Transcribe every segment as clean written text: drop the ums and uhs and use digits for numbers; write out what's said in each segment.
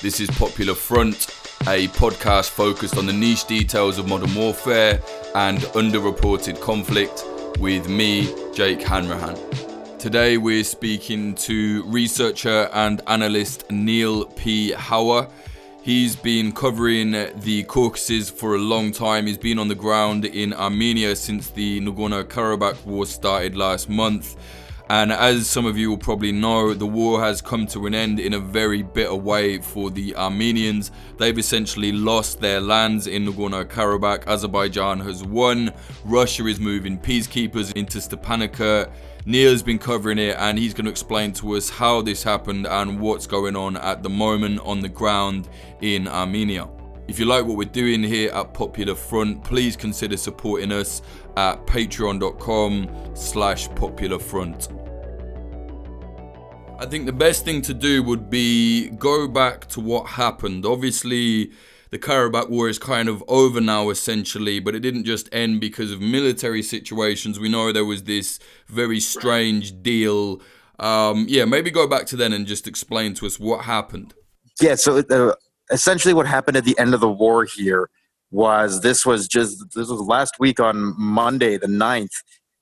This is Popular Front, a podcast focused on the niche details of modern warfare and underreported conflict with me, Jake Hanrahan. Today we're speaking to researcher and analyst Neil P. Hauer. He's been covering the Caucasus for a long time. He's been on the ground in Armenia since the Nagorno-Karabakh war started last month. And as some of you will probably know, the war has come to an end in a very bitter way for the Armenians. They've essentially lost their lands in Nagorno-Karabakh. Azerbaijan has won. Russia is moving peacekeepers into Stepanakert. Neil's been covering it and he's going to explain to us how this happened and what's going on at the moment on the ground in Armenia. If you like what we're doing here at Popular Front, please consider supporting us at patreon.com/popularfront. I think the best thing to do would be go back to what happened. Obviously, the Karabakh war is kind of over now, essentially, but it didn't just end because of military situations. We know there was this very strange deal. Maybe go back to then and just explain to us what happened. Yeah, so essentially what happened at the end of the war here was this was last week on Monday, the 9th.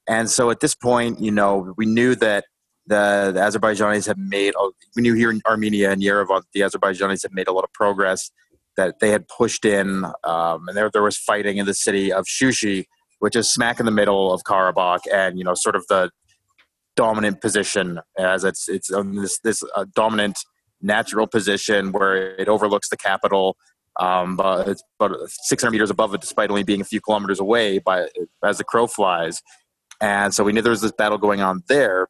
And so at this point, you know, we knew that the Azerbaijanis had made, we knew here in Armenia and Yerevan, the Azerbaijanis had made a lot of progress, that they had pushed in, and there was fighting in the city of Shushi, which is smack in the middle of Karabakh and, you know, sort of the dominant position as it's on this dominant natural position where it overlooks the capital, but it's about 600 meters above it, despite only being a few kilometers away as the crow flies. And so we knew there was this battle going on there.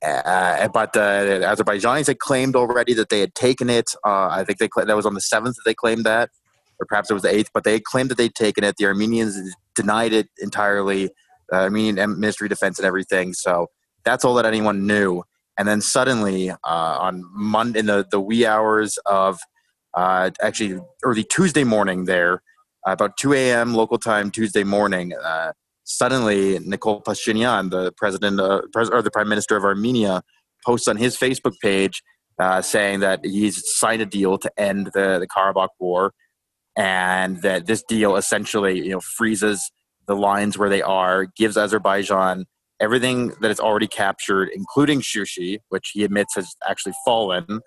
But the Azerbaijanis had claimed already that they had taken it. I think that was on the 7th that they claimed that, or perhaps it was the 8th, but they claimed that they'd taken it. The Armenians denied it entirely, Armenian Ministry of Defense and everything. So that's all that anyone knew. And then suddenly on Monday, in the wee hours of actually early Tuesday morning there, about 2 a.m. local time Tuesday morning, suddenly, Nikol Pashinyan, the president or the prime minister of Armenia, posts on his Facebook page saying that he's signed a deal to end the Karabakh war, and that this deal essentially, you know, freezes the lines where they are, gives Azerbaijan everything that it's already captured, including Shushi, which he admits has actually fallen,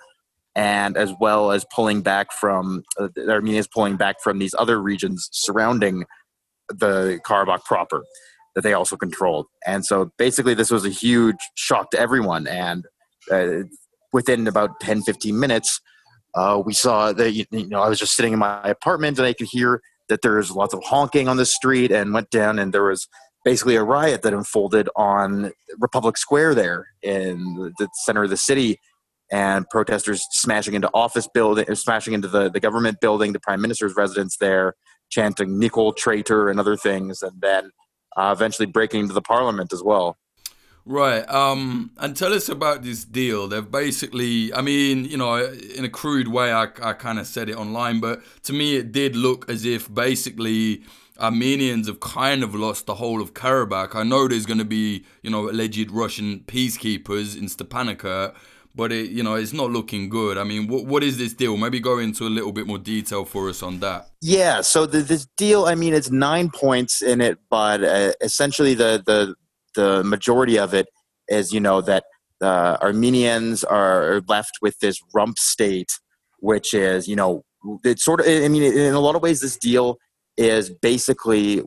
and as well as pulling back from Armenia is pulling back from these other regions surrounding the Karabakh proper that they also controlled. And so basically this was a huge shock to everyone, and within about 10-15 minutes we saw that, you know, I was just sitting in my apartment and I could hear that there was lots of honking on the street, and went down and there was basically a riot that unfolded on Republic Square there in the center of the city, and protesters smashing into office building, smashing into the government building, the prime minister's residence there, chanting "Nikol traitor" and other things, and then eventually breaking into the parliament as well. Right. And tell us about this deal. They've basically, I mean, you know, in a crude way, I kind of said it online, but to me it did look as if basically Armenians have kind of lost the whole of Karabakh. I know there's going to be, you know, alleged Russian peacekeepers in Stepanakert, but it, you know, it's not looking good. I mean, what is this deal? Maybe go into a little bit more detail for us on that. Yeah, so this deal, I mean, it's 9 points in it, but essentially the majority of it is, you know, that Armenians are left with this rump state, which is, you know, it's sort of, I mean, in a lot of ways, this deal is basically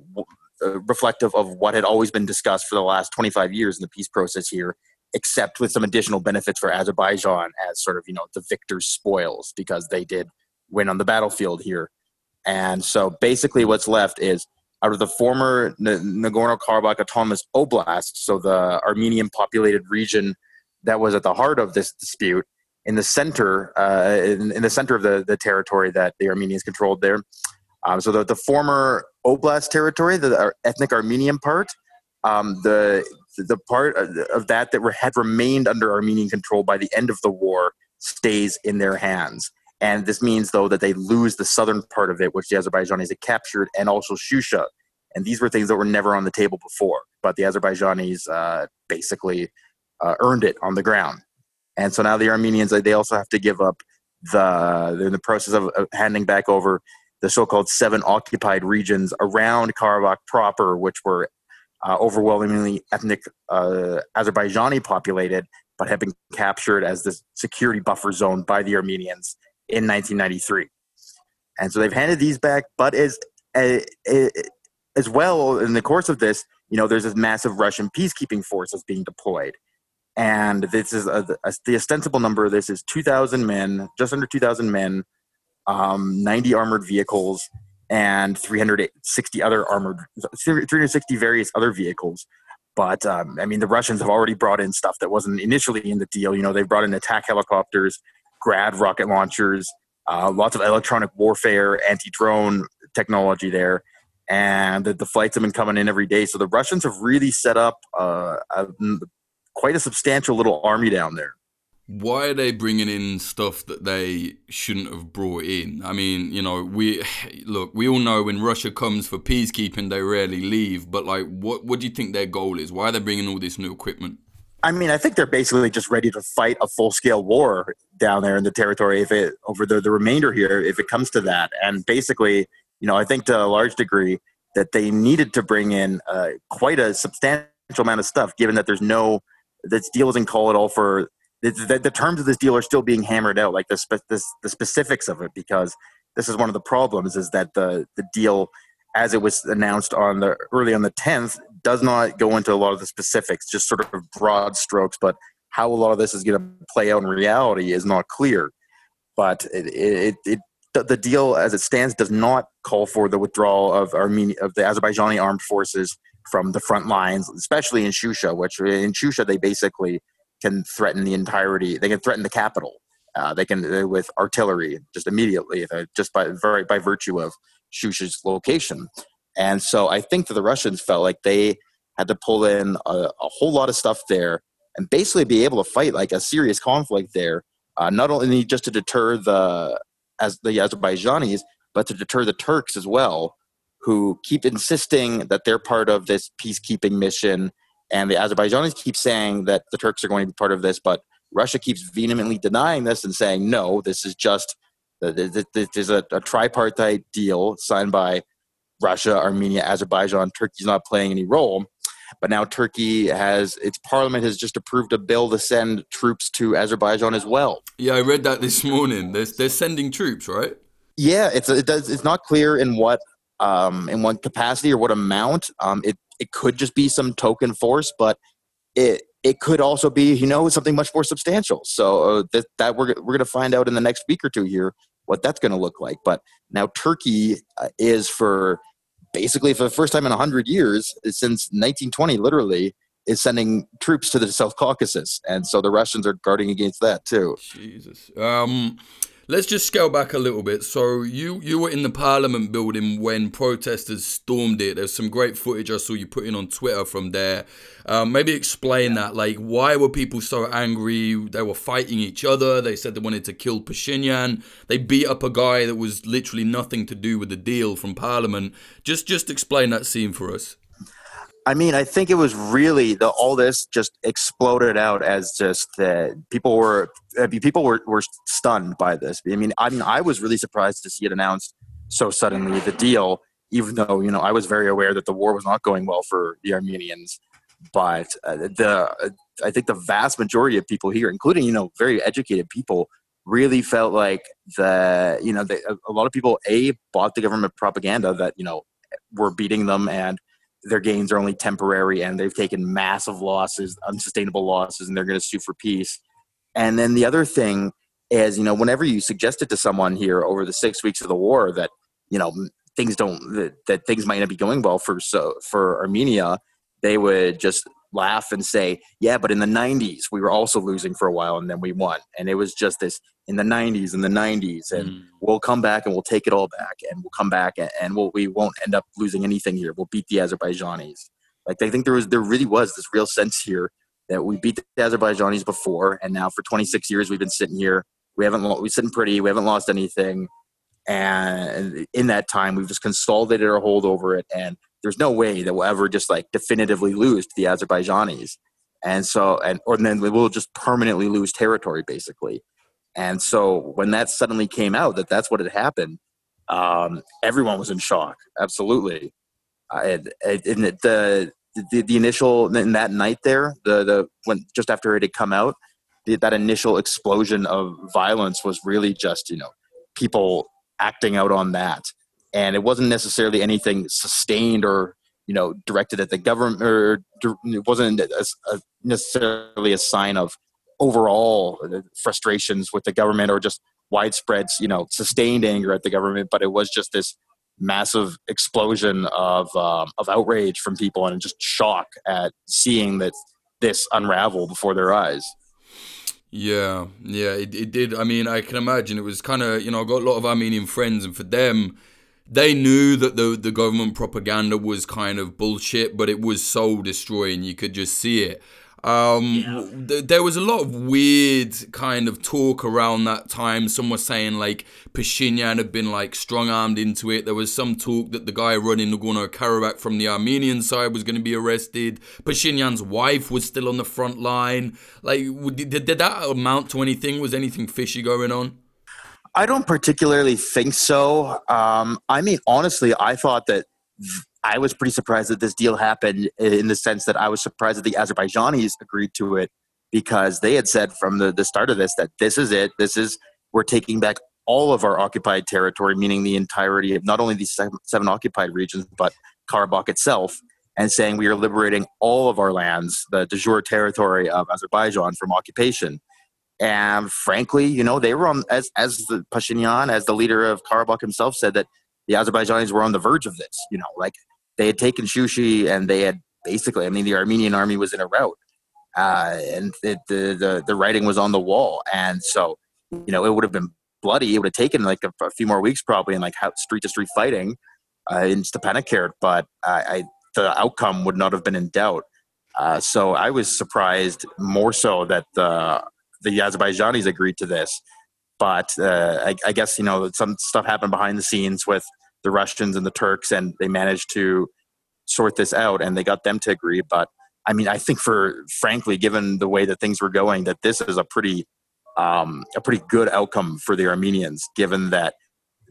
reflective of what had always been discussed for the last 25 years in the peace process here, except with some additional benefits for Azerbaijan as sort of, you know, the victor's spoils, because they did win on the battlefield here. And so basically what's left is out of the former Nagorno-Karabakh Autonomous Oblast, so the Armenian-populated region that was at the heart of this dispute, in the center of the territory that the Armenians controlled there. So the former Oblast territory, the ethnic Armenian part, the part of that had remained under Armenian control by the end of the war stays in their hands. And this means, though, that they lose the southern part of it, which the Azerbaijanis had captured, and also Shusha. And these were things that were never on the table before, but the Azerbaijanis basically earned it on the ground. And so now the Armenians, they also have to give up they're in the process of handing back over the so-called 7 occupied regions around Karabakh proper, which were overwhelmingly ethnic Azerbaijani populated, but had been captured as this security buffer zone by the Armenians in 1993. And so they've handed these back, but as well, in the course of this, you know, there's this massive Russian peacekeeping force that's being deployed. And this is the ostensible number of this is 2,000 men, just under 2,000 men, 90 armored vehicles, and 360 various other vehicles. But, I mean, the Russians have already brought in stuff that wasn't initially in the deal. You know, they've brought in attack helicopters, Grad rocket launchers, lots of electronic warfare, anti-drone technology there. And the flights have been coming in every day. So the Russians have really set up quite a substantial little army down there. Why are they bringing in stuff that they shouldn't have brought in? I mean, you know, we all know when Russia comes for peacekeeping, they rarely leave. But, like, what do you think their goal is? Why are they bringing all this new equipment? I mean, I think they're basically just ready to fight a full-scale war down there in the territory over the remainder here, if it comes to that. And basically, you know, I think to a large degree that they needed to bring in quite a substantial amount of stuff, given that this deal doesn't call it all for... The terms of this deal are still being hammered out, like the specifics of it, because this is one of the problems, is that the deal, as it was announced early on the 10th, does not go into a lot of the specifics, just sort of broad strokes. But how a lot of this is going to play out in reality is not clear. But the deal, as it stands, does not call for the withdrawal of the Azerbaijani armed forces from the front lines, especially in Shusha, which in Shusha they basically can threaten the entirety. They can threaten the capital. They can with artillery just immediately, just by virtue of Shusha's location. And so I think that the Russians felt like they had to pull in a whole lot of stuff there and basically be able to fight like a serious conflict there, not only just to deter the Azerbaijanis, but to deter the Turks as well, who keep insisting that they're part of this peacekeeping mission. And the Azerbaijanis keep saying that the Turks are going to be part of this, but Russia keeps vehemently denying this and saying, no, this is just a tripartite deal signed by Russia, Armenia, Azerbaijan. Turkey's not playing any role. But now Turkey its parliament has just approved a bill to send troops to Azerbaijan as well. Yeah, I read that this morning. They're sending troops, right? Yeah, it's not clear in what capacity or what amount. It could just be some token force, but it could also be, you know, something much more substantial. So that we're going to find out in the next week or two here what that's going to look like. But now Turkey is for the first time in 100 years, since 1920 literally, is sending troops to the South Caucasus. And so the Russians are guarding against that too. Jesus. Let's just scale back a little bit. So you were in the Parliament building when protesters stormed it. There's some great footage I saw you putting on Twitter from there. Maybe explain that. Like, why were people so angry? They were fighting each other. They said they wanted to kill Pashinyan. They beat up a guy that was literally nothing to do with the deal from Parliament. Just explain that scene for us. I mean, I think it was really all this just exploded out as just people were stunned by this. I mean, I was really surprised to see it announced so suddenly, the deal, even though, you know, I was very aware that the war was not going well for the Armenians. But I think the vast majority of people here, including, you know, very educated people, really felt like a lot of people, bought the government propaganda that, you know, we're beating them and their gains are only temporary and they've taken massive losses, unsustainable losses, and they're going to sue for peace. And then the other thing is, you know, whenever you suggested to someone here over the 6 weeks of the war that, you know, things might not be going well for Armenia, they would just laugh and say, yeah, but in the 90s, we were also losing for a while and then we won. And it was just this in the 90s and we'll come back and we'll take it all back and we'll come back and we won't end up losing anything here. We'll beat the Azerbaijanis. Like, I think there really was this real sense here that we beat the Azerbaijanis before, and now for 26 years we've been sitting here. We're sitting pretty. We haven't lost anything. And in that time, we've just consolidated our hold over it, and there's no way that we'll ever just like definitively lose to the Azerbaijanis. And then we'll just permanently lose territory basically. And so when that suddenly came out, that's what had happened, everyone was in shock. Absolutely. The initial, in that night there, when just after it had come out, that initial explosion of violence was really just, people acting out on that. And it wasn't necessarily anything sustained or, directed at the government, or it wasn't necessarily a sign of overall frustrations with the government or just widespread, sustained anger at the government. But it was just this massive explosion of outrage from people and just shock at seeing that this unravel before their eyes. Yeah, it did. I mean, I can imagine it was kind of, I got a lot of Armenian friends, and for them, they knew that the government propaganda was kind of bullshit, but it was soul destroying. You could just see it. There was a lot of weird kind of talk around that time. Some were saying Pashinyan had been strong-armed into it. There was some talk that the guy running Nagorno-Karabakh from the Armenian side was going to be arrested. Pashinyan's wife was still on the front line. Did that amount to anything? Was anything fishy going on? I don't particularly think so. Honestly, I thought that I was pretty surprised that this deal happened, in the sense that I was surprised that the Azerbaijanis agreed to it, because they had said from the start of this that this is it. We're taking back all of our occupied territory, meaning the entirety of not only the seven occupied regions, but Karabakh itself, and saying we are liberating all of our lands, the de jure territory of Azerbaijan, from occupation. And frankly, they were on, as the Pashinyan, as the leader of Karabakh himself, said that the Azerbaijanis were on the verge of this. They had taken Shushi, and they had basically, the Armenian army was in a rout, and the writing was on the wall. And so, it would have been bloody. It would have taken a few more weeks probably, and street to street fighting in Stepanakert, but the outcome would not have been in doubt. So I was surprised more so that the Azerbaijanis agreed to this, but I guess some stuff happened behind the scenes with the Russians and the Turks, and they managed to sort this out, and they got them to agree. But I think, frankly, given the way that things were going, that this is a pretty good outcome for the Armenians, given that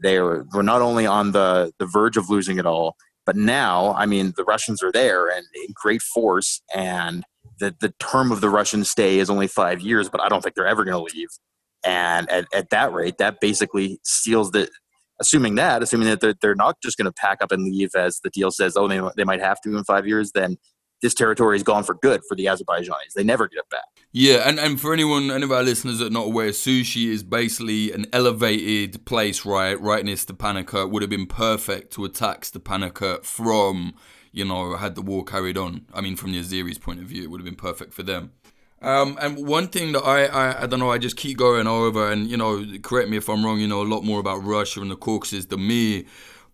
they were not only on the verge of losing it all, but now the Russians are there and in great force, and the term of the Russian stay is only 5 years, but I don't think they're ever going to leave. And at that rate, that basically seals the, assuming that they're not just going to pack up and leave, as the deal says, they might have to in 5 years, then this territory is gone for good for the Azerbaijanis. They never get it back. Yeah, and for any of our listeners that are not aware, Shushi is basically an elevated place, right near Stepanakert. Would have been perfect to attack Stepanakert from, had the war carried on. From the Azeri's point of view, it would have been perfect for them. And one thing that I don't know, I just keep going over, and, correct me if I'm wrong, a lot more about Russia and the Caucasus than me,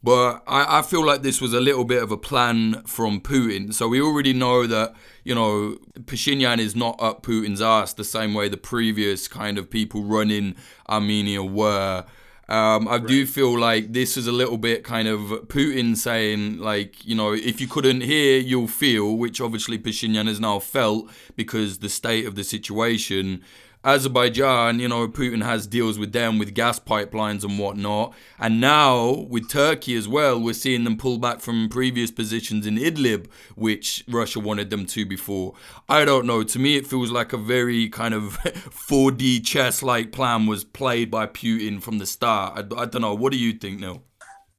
but I feel like this was a little bit of a plan from Putin. So we already know that, Pashinyan is not up Putin's ass the same way the previous kind of people running Armenia were. I do feel like this is a little bit kind of Putin saying, if you couldn't hear, you'll feel, which obviously Pashinyan has now felt because the state of the situation. Azerbaijan, Putin has deals with them with gas pipelines and whatnot. And now with Turkey as well, we're seeing them pull back from previous positions in Idlib, which Russia wanted them to before. I don't know. To me, it feels like a very kind of 4D chess-like plan was played by Putin from the start. I don't know. What do you think, Neil?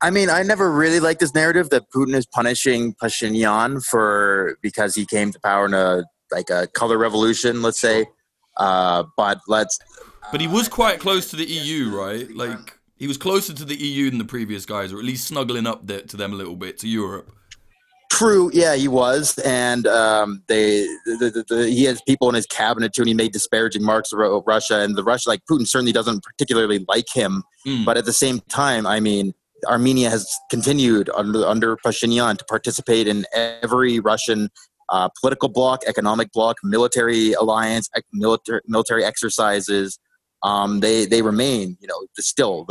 I never really liked this narrative that Putin is punishing Pashinyan because he came to power in a color revolution, let's say. But he was quite close to the EU, right? He was closer to the EU than the previous guys, or at least snuggling up to them a little bit, to Europe. True, yeah, he was, and he has people in his cabinet too, and he made disparaging remarks about Russia, and Putin certainly doesn't particularly like him, but at the same time, Armenia has continued under Pashinyan to participate in every Russian political bloc, economic bloc, military alliance, military exercises. They remain, still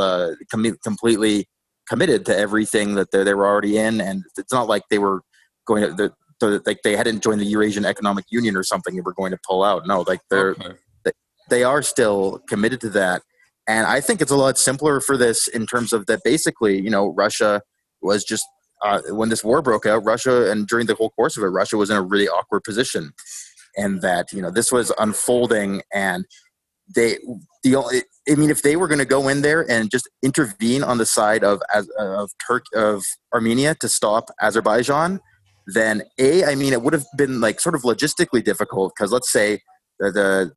completely committed to everything that they were already in, and it's not like they were going to they hadn't joined the Eurasian Economic Union or something and were going to pull out. No, they are still committed to that, And I think it's a lot simpler for this in terms of that basically, you know, Russia was just, when this war broke out, Russia, and during the whole course of it, Russia was in a really awkward position. And that, you know, this was unfolding, and if they were going to go in there and just intervene on the side of Armenia to stop Azerbaijan, then it would have been like sort of logistically difficult, because let's say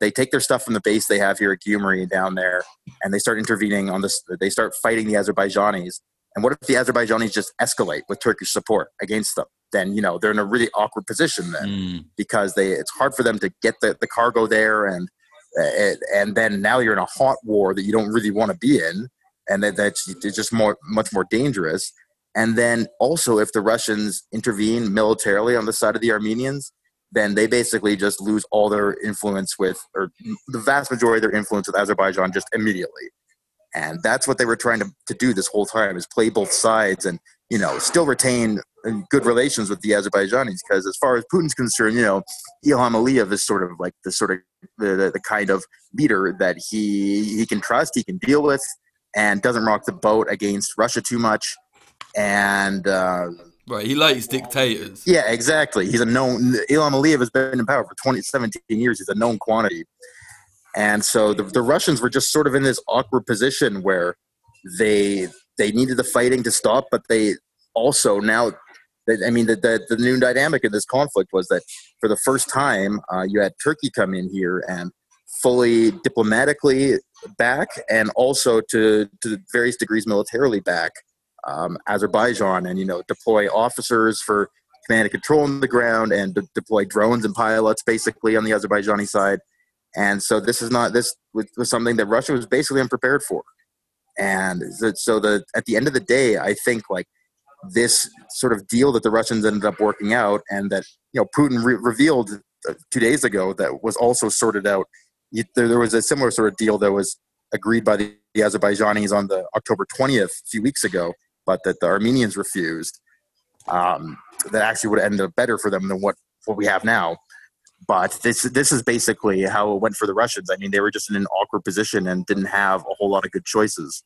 they take their stuff from the base they have here at Gyumri down there, and they start intervening on this. They start fighting the Azerbaijanis, and what if the Azerbaijanis just escalate with Turkish support against them? Then, you know, they're in a really awkward position then, because it's hard for them to get the cargo there, and then now you're in a hot war that you don't really want to be in, and it's just much more dangerous. And then also, if the Russians intervene militarily on the side of the Armenians, then they basically just lose all their influence or the vast majority of their influence with Azerbaijan just immediately. And that's what they were trying to do this whole time, is play both sides and, you know, still retain good relations with the Azerbaijanis. Because as far as Putin's concerned, you know, Ilham Aliyev is sort of like the kind of leader that he can trust, he can deal with, and doesn't rock the boat against Russia too much. And right, he likes dictators. Yeah, exactly. He's a known. Ilham Aliyev has been in power for 17 years. He's a known quantity. And so the Russians were just sort of in this awkward position where they needed the fighting to stop, but they also now, the new dynamic in this conflict was that for the first time, you had Turkey come in here and fully diplomatically back, and also to various degrees militarily back Azerbaijan, and, you know, deploy officers for command and control on the ground, and deploy drones and pilots basically on the Azerbaijani side. And so this was something that Russia was basically unprepared for. And so at the end of the day, I think like this sort of deal that the Russians ended up working out, and that, you know, Putin revealed 2 days ago, that was also sorted out. There was a similar sort of deal that was agreed by the Azerbaijanis on the October 20th, a few weeks ago, but that the Armenians refused. That actually would have ended up better for them than what we have now. But this is basically how it went for the Russians. I mean, they were just in an awkward position and didn't have a whole lot of good choices.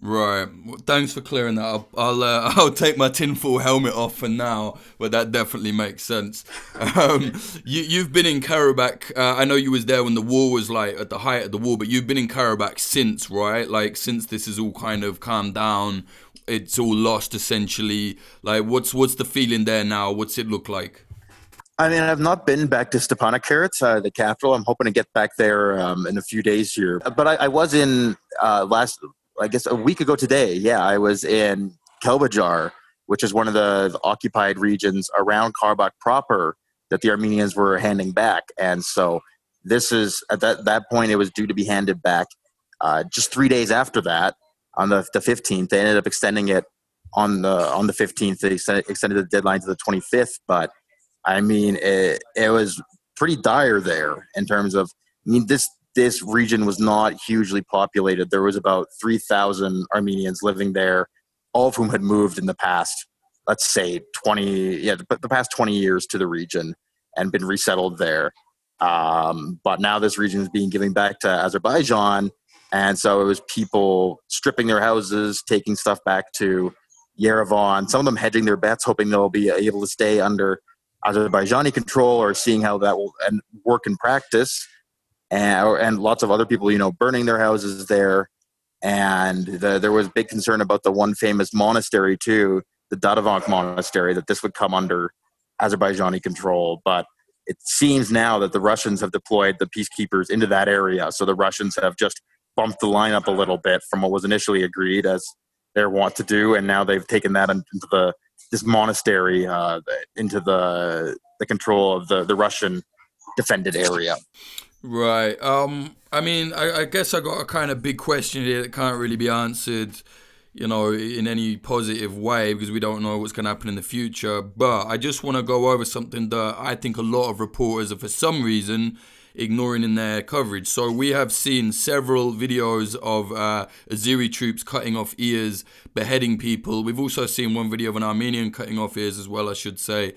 Right. Well, thanks for clearing that up. I'll take my tinfoil helmet off for now, but that definitely makes sense. You've been in Karabakh. I know you was there when the war was like at the height of the war, but you've been in Karabakh since, right? Like since this has all kind of calmed down, it's all lost essentially. Like what's the feeling there now? What's it look like? I mean, I've not been back to Stepanakert, the capital. I'm hoping to get back there in a few days here. But I was in a week ago today. Yeah, I was in Kalbajar, which is one of the occupied regions around Karabakh proper that the Armenians were handing back. And so this is, at that point, it was due to be handed back just 3 days after that, on the 15th. They ended up extending it on the 15th. They extended the deadline to the 25th, but I mean, it was pretty dire there in terms of, I mean, this region was not hugely populated. There was about 3,000 Armenians living there, all of whom had moved in the past, let's say 20 years to the region and been resettled there. But now this region is being given back to Azerbaijan. And so it was people stripping their houses, taking stuff back to Yerevan, some of them hedging their bets, hoping they'll be able to stay under Azerbaijani control, or seeing how that will and work in practice, and lots of other people, you know, burning their houses there. And there was big concern about the one famous monastery too, the Dadavank monastery, that this would come under Azerbaijani control. But it seems now that the Russians have deployed the peacekeepers into that area. So the Russians have just bumped the line up a little bit from what was initially agreed as their want to do. And now they've taken that into this monastery into the control of the Russian defended area. Right. I mean, I guess I got a kind of big question here that can't really be answered, you know, in any positive way, because we don't know what's going to happen in the future. But I just want to go over something that I think a lot of reporters are, for some reason, ignoring in their coverage. So we have seen several videos of Azeri troops cutting off ears, beheading people. We've also seen one video of an Armenian cutting off ears as well, I should say.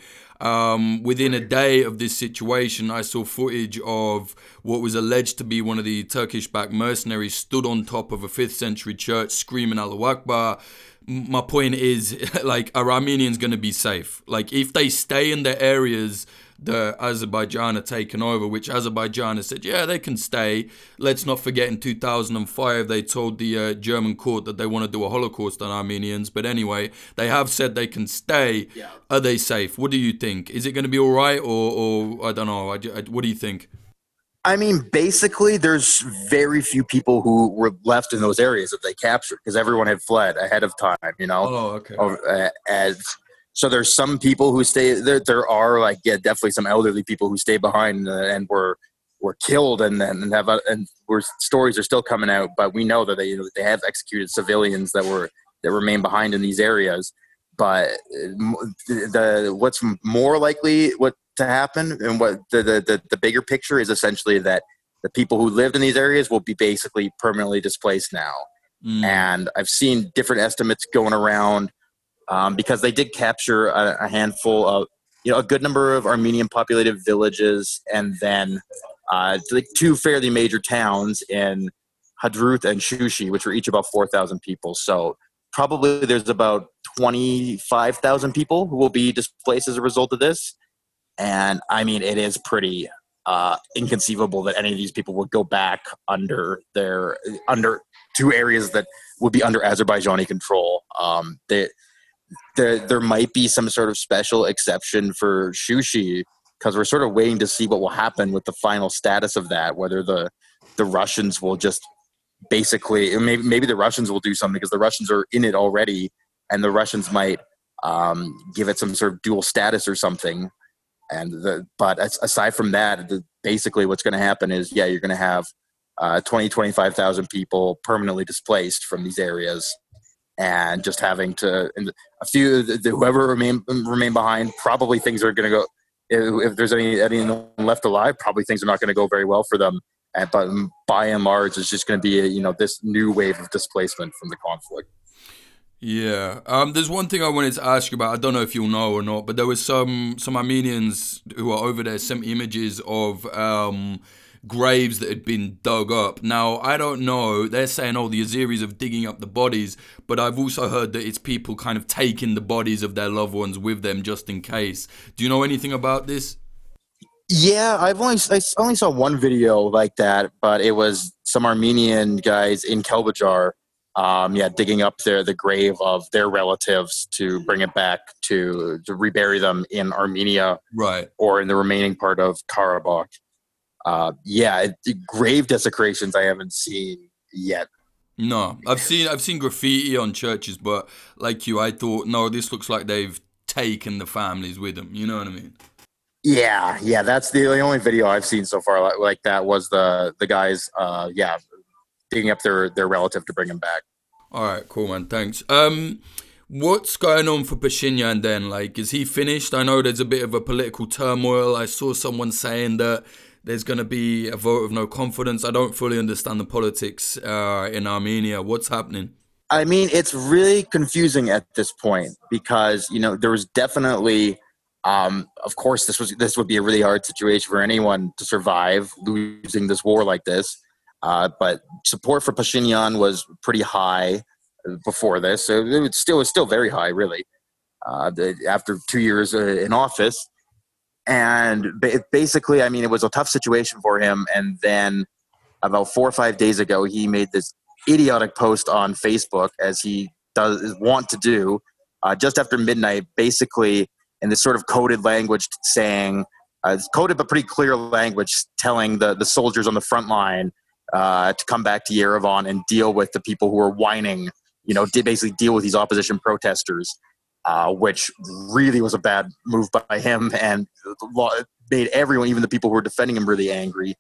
Within a day of this situation, I saw footage of what was alleged to be one of the Turkish-backed mercenaries stood on top of a 5th century church screaming Allahu Akbar. My point is, like, are Armenians going to be safe? Like, if they stay in the areas that Azerbaijan are taken over, which Azerbaijan has said, yeah, they can stay. Let's not forget, in 2005, they told the German court that they want to do a Holocaust on Armenians. But anyway, they have said they can stay. Yeah. Are they safe? What do you think? Is it going to be all right? Or I don't know. What do you think? I mean, basically, there's very few people who were left in those areas that they captured because everyone had fled ahead of time, you know? Oh, okay. So there's some people who stay there. There are definitely some elderly people who stay behind and were killed, and where stories are still coming out. But we know that they have executed civilians that remain behind in these areas. But what's more likely to happen, and what the bigger picture is, essentially that the people who lived in these areas will be basically permanently displaced now. Mm. And I've seen different estimates going around. Because they did capture a handful of, a good number of Armenian populated villages, and then two fairly major towns in Hadruth and Shushi, which were each about 4,000 people. So probably there's about 25,000 people who will be displaced as a result of this. And I mean, it is pretty inconceivable that any of these people would go back under two areas that would be under Azerbaijani control. There might be some sort of special exception for Shushi because we're sort of waiting to see what will happen with the final status of that, whether the Russians will just basically – maybe the Russians will do something because the Russians are in it already, and the Russians might give it some sort of dual status or something. But aside from that, basically what's going to happen is, yeah, you're going to have 25,000 people permanently displaced from these areas. And just having to, whoever remain behind, probably things are going to go. If there's anyone left alive, probably things are not going to go very well for them. But by and large, it's just going to be this new wave of displacement from the conflict. Yeah, there's one thing I wanted to ask you about. I don't know if you'll know or not, but there was some Armenians who are over there sent images of graves that had been dug up. Now, I don't know. They're saying, the Azeris are digging up the bodies, but I've also heard that it's people kind of taking the bodies of their loved ones with them just in case. Do you know anything about this? Yeah, I only saw one video like that, but it was some Armenian guys in Kalbajar, digging up the grave of their relatives to bring it back to rebury them in Armenia, right, or in the remaining part of Karabakh. Grave desecrations I haven't seen yet. No, I've seen graffiti on churches, but like you, I thought, no, this looks like they've taken the families with them. You know what I mean? Yeah, that's the only video I've seen so far like that was the guys, digging up their relative to bring him back. All right, cool, man. Thanks. What's going on for Pashinyan then? Like, is he finished? I know there's a bit of a political turmoil. I saw someone saying that there's going to be a vote of no confidence. I don't fully understand the politics in Armenia. What's happening? I mean, it's really confusing at this point because, there was definitely, of course, this would be a really hard situation for anyone to survive losing this war like this. But support for Pashinyan was pretty high before this. So it was still very high, really, after 2 years in office. And basically, I mean, it was a tough situation for him. And then about 4 or 5 days ago, he made this idiotic post on Facebook, as he does want to do, just after midnight, basically in this sort of coded language saying, coded but pretty clear language, telling the soldiers on the front line to come back to Yerevan and deal with the people who are whining, basically deal with these opposition protesters. Which really was a bad move by him and made everyone, even the people who were defending him, really angry.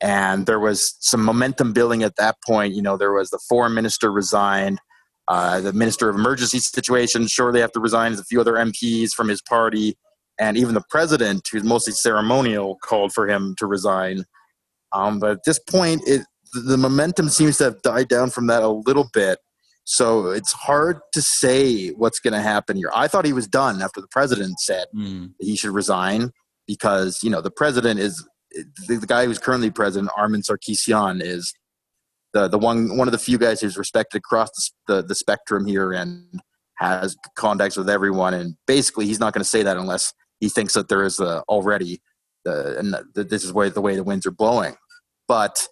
And there was some momentum building at that point. There was the foreign minister resigned, the minister of emergency situations shortly after resigned, a few other MPs from his party, and even the president, who's mostly ceremonial, called for him to resign. But at this point, the momentum seems to have died down from that a little bit. So it's hard to say what's going to happen here. I thought he was done after the president said he should resign because, you know, the president is the guy who's currently president, Armen Sarkissian, is the one of the few guys who's respected across the spectrum here and has contacts with everyone. And basically, he's not going to say that unless he thinks that there is this is where the way the winds are blowing. But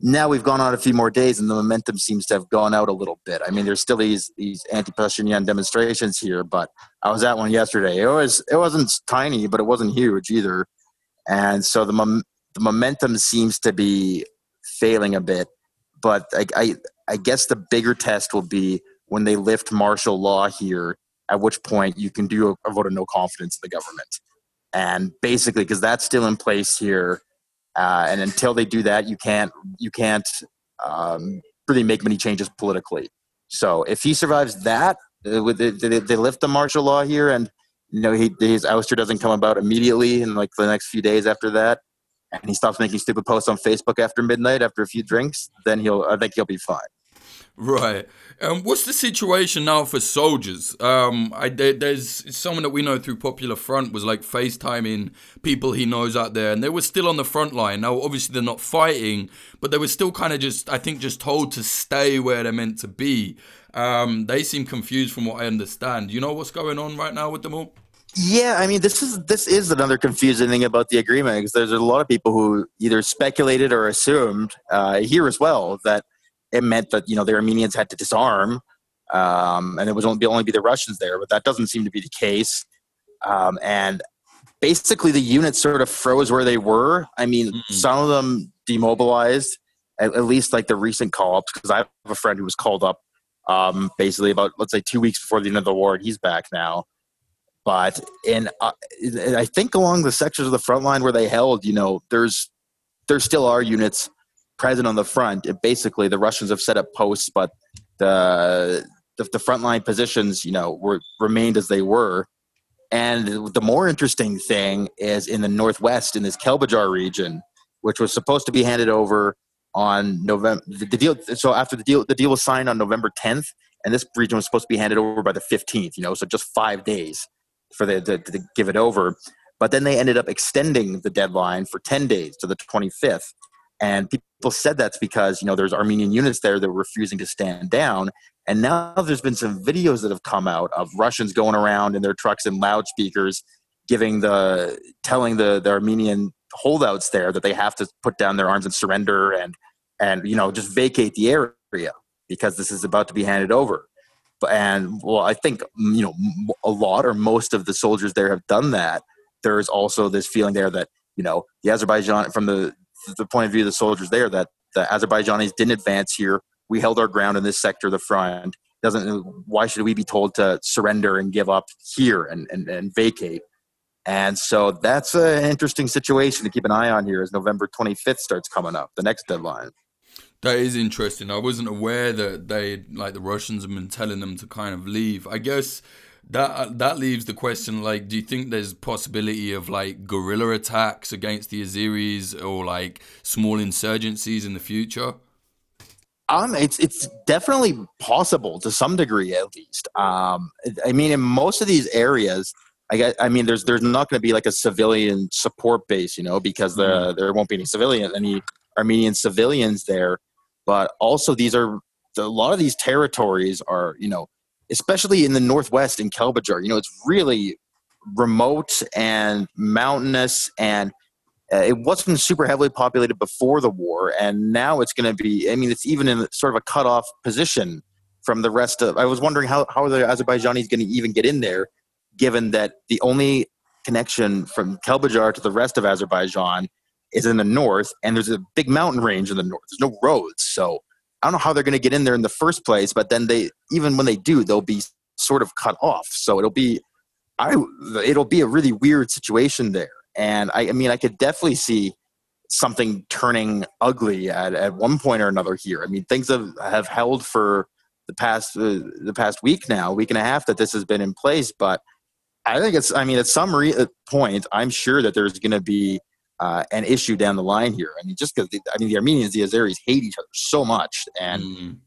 now we've gone on a few more days and the momentum seems to have gone out a little bit. I mean, there's still these anti-Pashinyan demonstrations here, but I was at one yesterday. It wasn't tiny, but it wasn't huge either. And so the momentum seems to be failing a bit. But I guess the bigger test will be when they lift martial law here, at which point you can do a vote of no confidence in the government. And basically, because that's still in place here, and until they do that, you can't really make many changes politically. So if he survives that, they lift the martial law here, and you know his ouster doesn't come about immediately in like the next few days after that, and he stops making stupid posts on Facebook after midnight after a few drinks, then I think he'll be fine. Right. What's the situation now for soldiers? There's someone that we know through Popular Front was like FaceTiming people he knows out there, and they were still on the front line. Now, obviously, they're not fighting, but they were still kind of just told to stay where they're meant to be. They seem confused from what I understand. You know what's going on right now with them all? Yeah, I mean, this is another confusing thing about the agreement, because there's a lot of people who either speculated or assumed here as well that it meant that, you know, the Armenians had to disarm, and it was only the Russians there, but that doesn't seem to be the case. And basically the units sort of froze where they were. I mean, some of them demobilized, at least like the recent call-ups, because I have a friend who was called up basically about, let's say, 2 weeks before the end of the war, and he's back now. But I think along the sections of the front line where they held, you know, there still are units present on the front. It basically, the Russians have set up posts, but the frontline positions, you know, remained as they were. And the more interesting thing is in the northwest, in this Kalbajar region, which was supposed to be handed over on November. The deal was signed on November 10th, and this region was supposed to be handed over by the 15th. You know, so just 5 days for to give it over. But then they ended up extending the deadline for 10 days to the 25th. And people said that's because, you know, there's Armenian units there that were refusing to stand down. And now there's been some videos that have come out of Russians going around in their trucks and loudspeakers telling the Armenian holdouts there that they have to put down their arms and surrender and you know, just vacate the area because this is about to be handed over. And, well, I think, you know, a lot or most of the soldiers there have done that. There is also this feeling there that, you know, the Azerbaijan from the point of view of the soldiers there, that the Azerbaijanis didn't advance here. We held our ground in this sector of the front. Why should we be told to surrender and give up here and vacate? And so that's an interesting situation to keep an eye on here as November 25th starts coming up, the next deadline. That is interesting. I wasn't aware that the Russians have been telling them to kind of leave. I guess that leaves the question, like, do you think there's possibility of like guerrilla attacks against the Azeris or like small insurgencies in the future? It's definitely possible to some degree, at least. I mean, in most of these areas, I mean, there's not going to be like a civilian support base, you know, because there won't be any Armenian civilians there. But also, a lot of these territories are, you know, especially in the northwest in Kalbajar, you know, it's really remote and mountainous, and it wasn't super heavily populated before the war, and now it's going to be, I mean, it's even in sort of a cutoff position from the rest of, I was wondering how the Azerbaijanis going to even get in there, given that the only connection from Kalbajar to the rest of Azerbaijan is in the north, and there's a big mountain range in the north. There's no roads, so I don't know how they're going to get in there in the first place, but then even when they do, they'll be sort of cut off. So it'll be a really weird situation there. And I mean, I could definitely see something turning ugly at one point or another here. I mean, things have held for the past week now, week and a half that this has been in place, but I think at some point, I'm sure that there's going to be an issue down the line here. I mean, just because the Armenians, the Azeris hate each other so much, and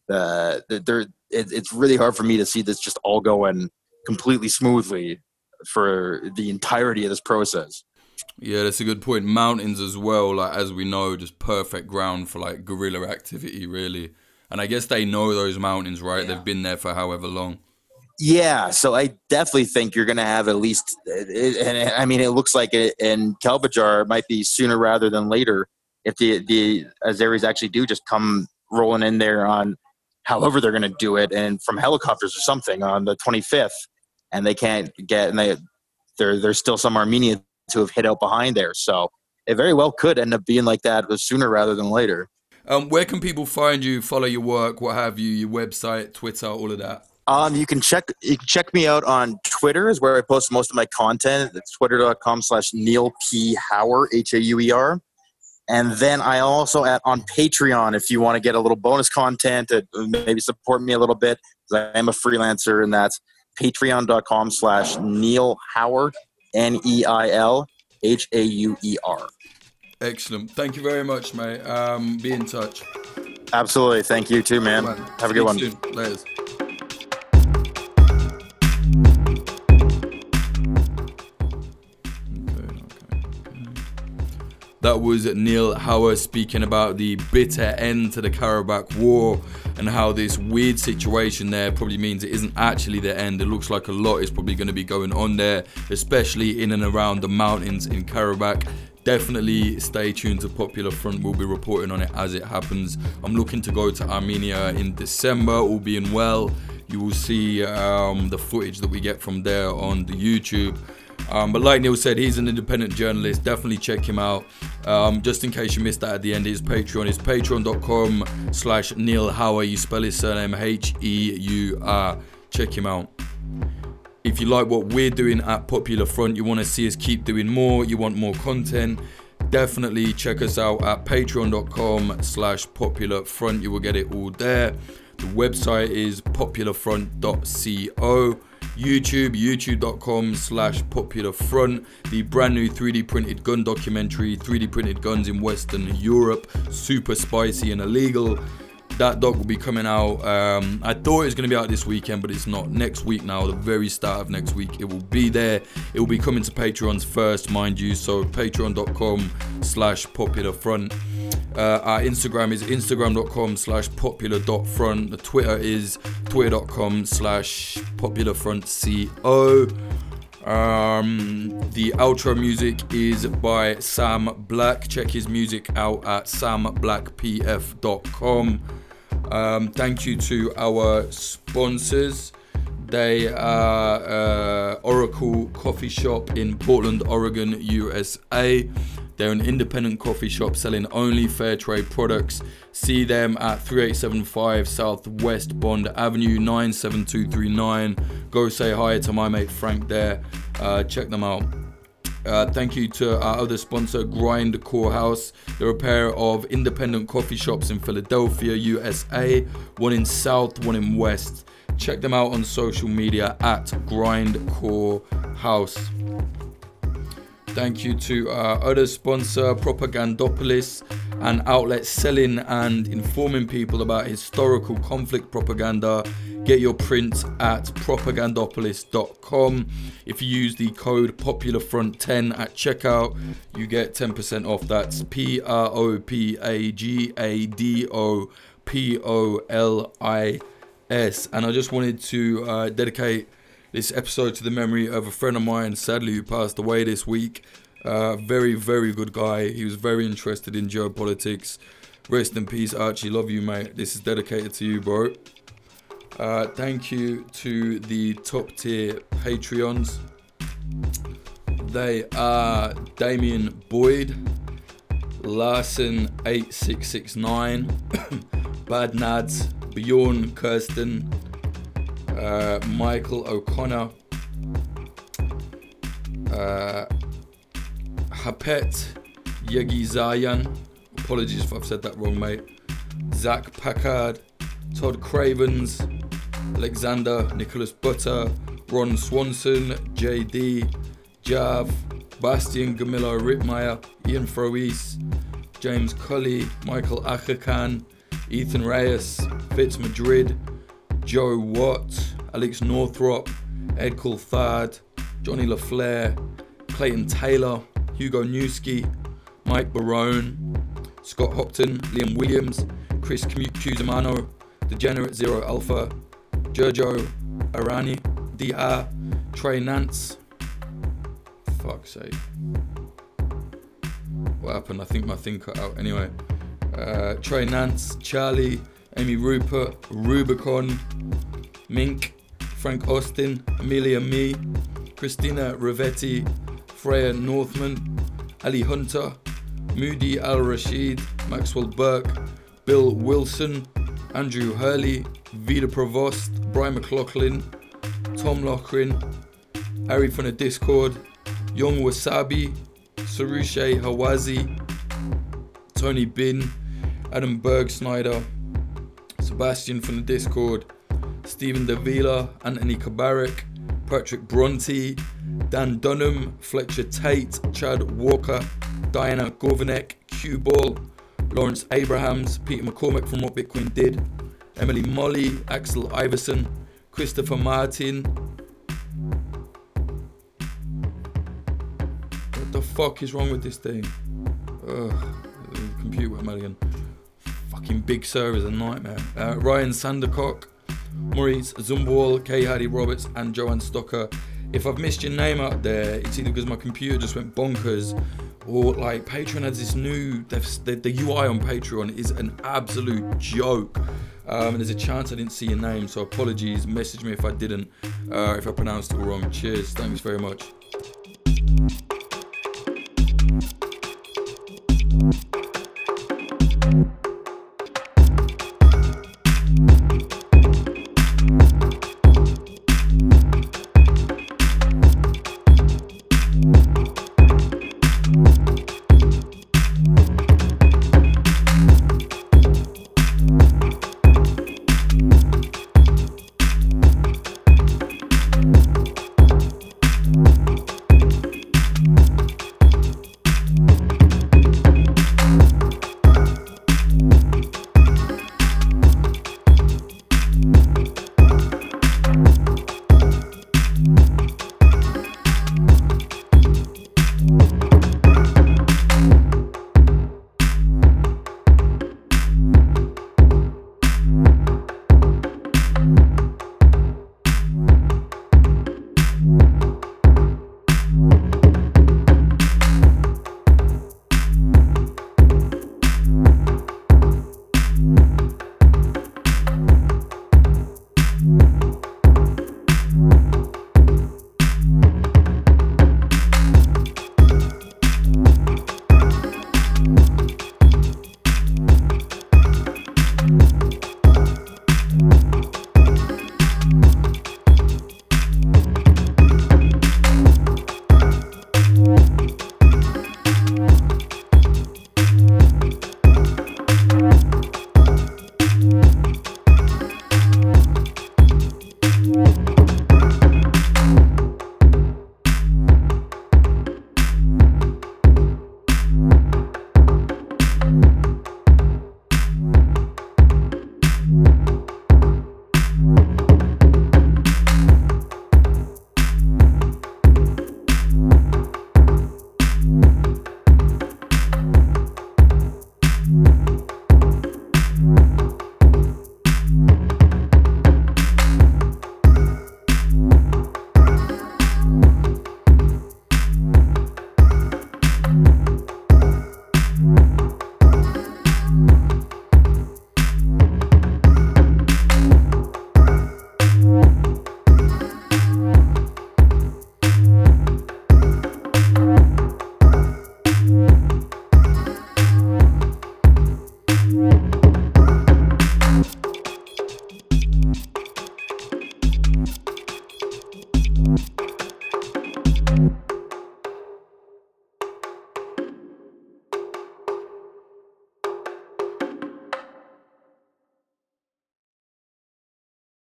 it's really hard for me to see this just all going completely smoothly for the entirety of this process. Yeah, that's a good point. Mountains as well, like, as we know, just perfect ground for like guerrilla activity, really. And I guess they know those mountains, right? Yeah. They've been there for however long. Yeah, so I definitely think you're going to have at least, and I mean, it looks like it in Kalbajar, it might be sooner rather than later if the Azeris actually do just come rolling in there on however they're going to do it, and from helicopters or something on the 25th, and they can't get, and there's still some Armenians who have hid out behind there. So it very well could end up being like that sooner rather than later. Where can people find you, follow your work, what have you, your website, Twitter, all of that? You can check me out on Twitter is where I post most of my content. It's twitter.com/Neil P. Hauer, Hauer. And then I also on Patreon if you want to get a little bonus content, maybe support me a little bit, because I am a freelancer, and that's patreon.com/Neil Hauer, Neil Hauer. Excellent. Thank you very much, mate. Be in touch. Absolutely. Thank you too, man. Have a good one. Later. That was Neil Hauer speaking about the bitter end to the Karabakh War and how this weird situation there probably means it isn't actually the end. It looks like a lot is probably going to be going on there, especially in and around the mountains in Karabakh. Definitely stay tuned to Popular Front. We'll be reporting on it as it happens. I'm looking to go to Armenia in December, all being well. You will see the footage that we get from there on the YouTube. But like Neil said, he's an independent journalist. Definitely check him out. Just in case you missed that at the end, his Patreon is patreon.com/Neil Hauer. You spell his surname Heur. Check him out. If you like what we're doing at Popular Front, you want to see us keep doing more, you want more content, definitely check us out at patreon.com/Popular Front. You will get it all there. The website is popularfront.co. YouTube, youtube.com/Popular Front. The brand new 3D printed gun documentary, 3D printed guns in Western Europe, super spicy and illegal. That doc will be coming out. I thought it was going to be out this weekend, but it's not. Next week now, the very start of next week, it will be there. It will be coming to Patreons first, mind you. So patreon.com/Popular Front. Our Instagram is instagram.com/popular.front. The Twitter is twitter.com/popularfrontco. The outro music is by Sam Black. Check his music out at samblackpf.com. Thank you to our sponsors. They are Oracle Coffee Shop in Portland, Oregon, USA. They're an independent coffee shop selling only fair trade products. See them at 3875 Southwest Bond Avenue, 97239. Go say hi to my mate Frank there. Check them out. Thank you to our other sponsor, Grind Core House. They're a pair of independent coffee shops in Philadelphia, USA. One in South, one in West. Check them out on social media at Grind Core House. Thank you to our other sponsor, Propagandopolis, an outlet selling and informing people about historical conflict propaganda. Get your prints at propagandopolis.com. If you use the code POPULARFRONT10 at checkout, you get 10% off. That's PROPAGANDOPOLIS. And I just wanted to dedicate this episode to the memory of a friend of mine, sadly, who passed away this week. Very, very good guy. He was very interested in geopolitics. Rest in peace, Archie. Love you, mate. This is dedicated to you, bro. Thank you to the top tier Patreons. They are Damien Boyd, Larson8669, Bad Nads, Bjorn Kirsten, Michael O'Connor, Hapet Yegizayan, apologies if I've said that wrong, mate, Zach Packard, Todd Cravens, Alexander, Nicholas Butter, Ron Swanson, JD, Jav, Bastian Gamillo Rittmeyer, Ian Froese, James Cully, Michael Achakan, Ethan Reyes, Fitz Madrid, Joe Watt, Alex Northrop, Ed Coulthard, Johnny LaFleur, Clayton Taylor, Hugo Newski, Mike Barone, Scott Hopton, Liam Williams, Chris Cusimano, Degenerate Zero Alpha, Giorgio Arani, DR, Trey Nance. Fuck's sake. What happened? I think my thing cut out. Anyway. Trey Nance, Charlie, Amy Rupert, Rubicon, Mink, Frank Austin, Amelia Mee, Christina Rivetti, Freya Northman, Ali Hunter, Moody Al-Rashid, Maxwell Burke, Bill Wilson, Andrew Hurley, Vida Provost, Brian McLaughlin, Tom Lochrin, Harry from the Discord, Young Wasabi, Sarushe Hawazi, Tony Bin, Adam Berg Snyder, Sebastian from the Discord, Stephen Davila, Anthony Kabarek, Patrick Bronte, Dan Dunham, Fletcher Tate, Chad Walker, Diana Gorvenek, Q Ball, Lawrence Abrahams, Peter McCormick from What Bitcoin Did, Emily Molly, Axel Iverson, Christopher Martin. What the fuck is wrong with this thing? Ugh, computer went mad again. Fucking Big Sur is a nightmare. Ryan Sandercock, Maurice Zumbual, Kay Hardy Roberts, and Joanne Stocker. If I've missed your name out there, it's either because my computer just went bonkers, or like Patreon has this new, the UI on Patreon is an absolute joke. And there's a chance I didn't see your name, so apologies. Message me if I didn't, if I pronounced it all wrong. Cheers, thanks very much.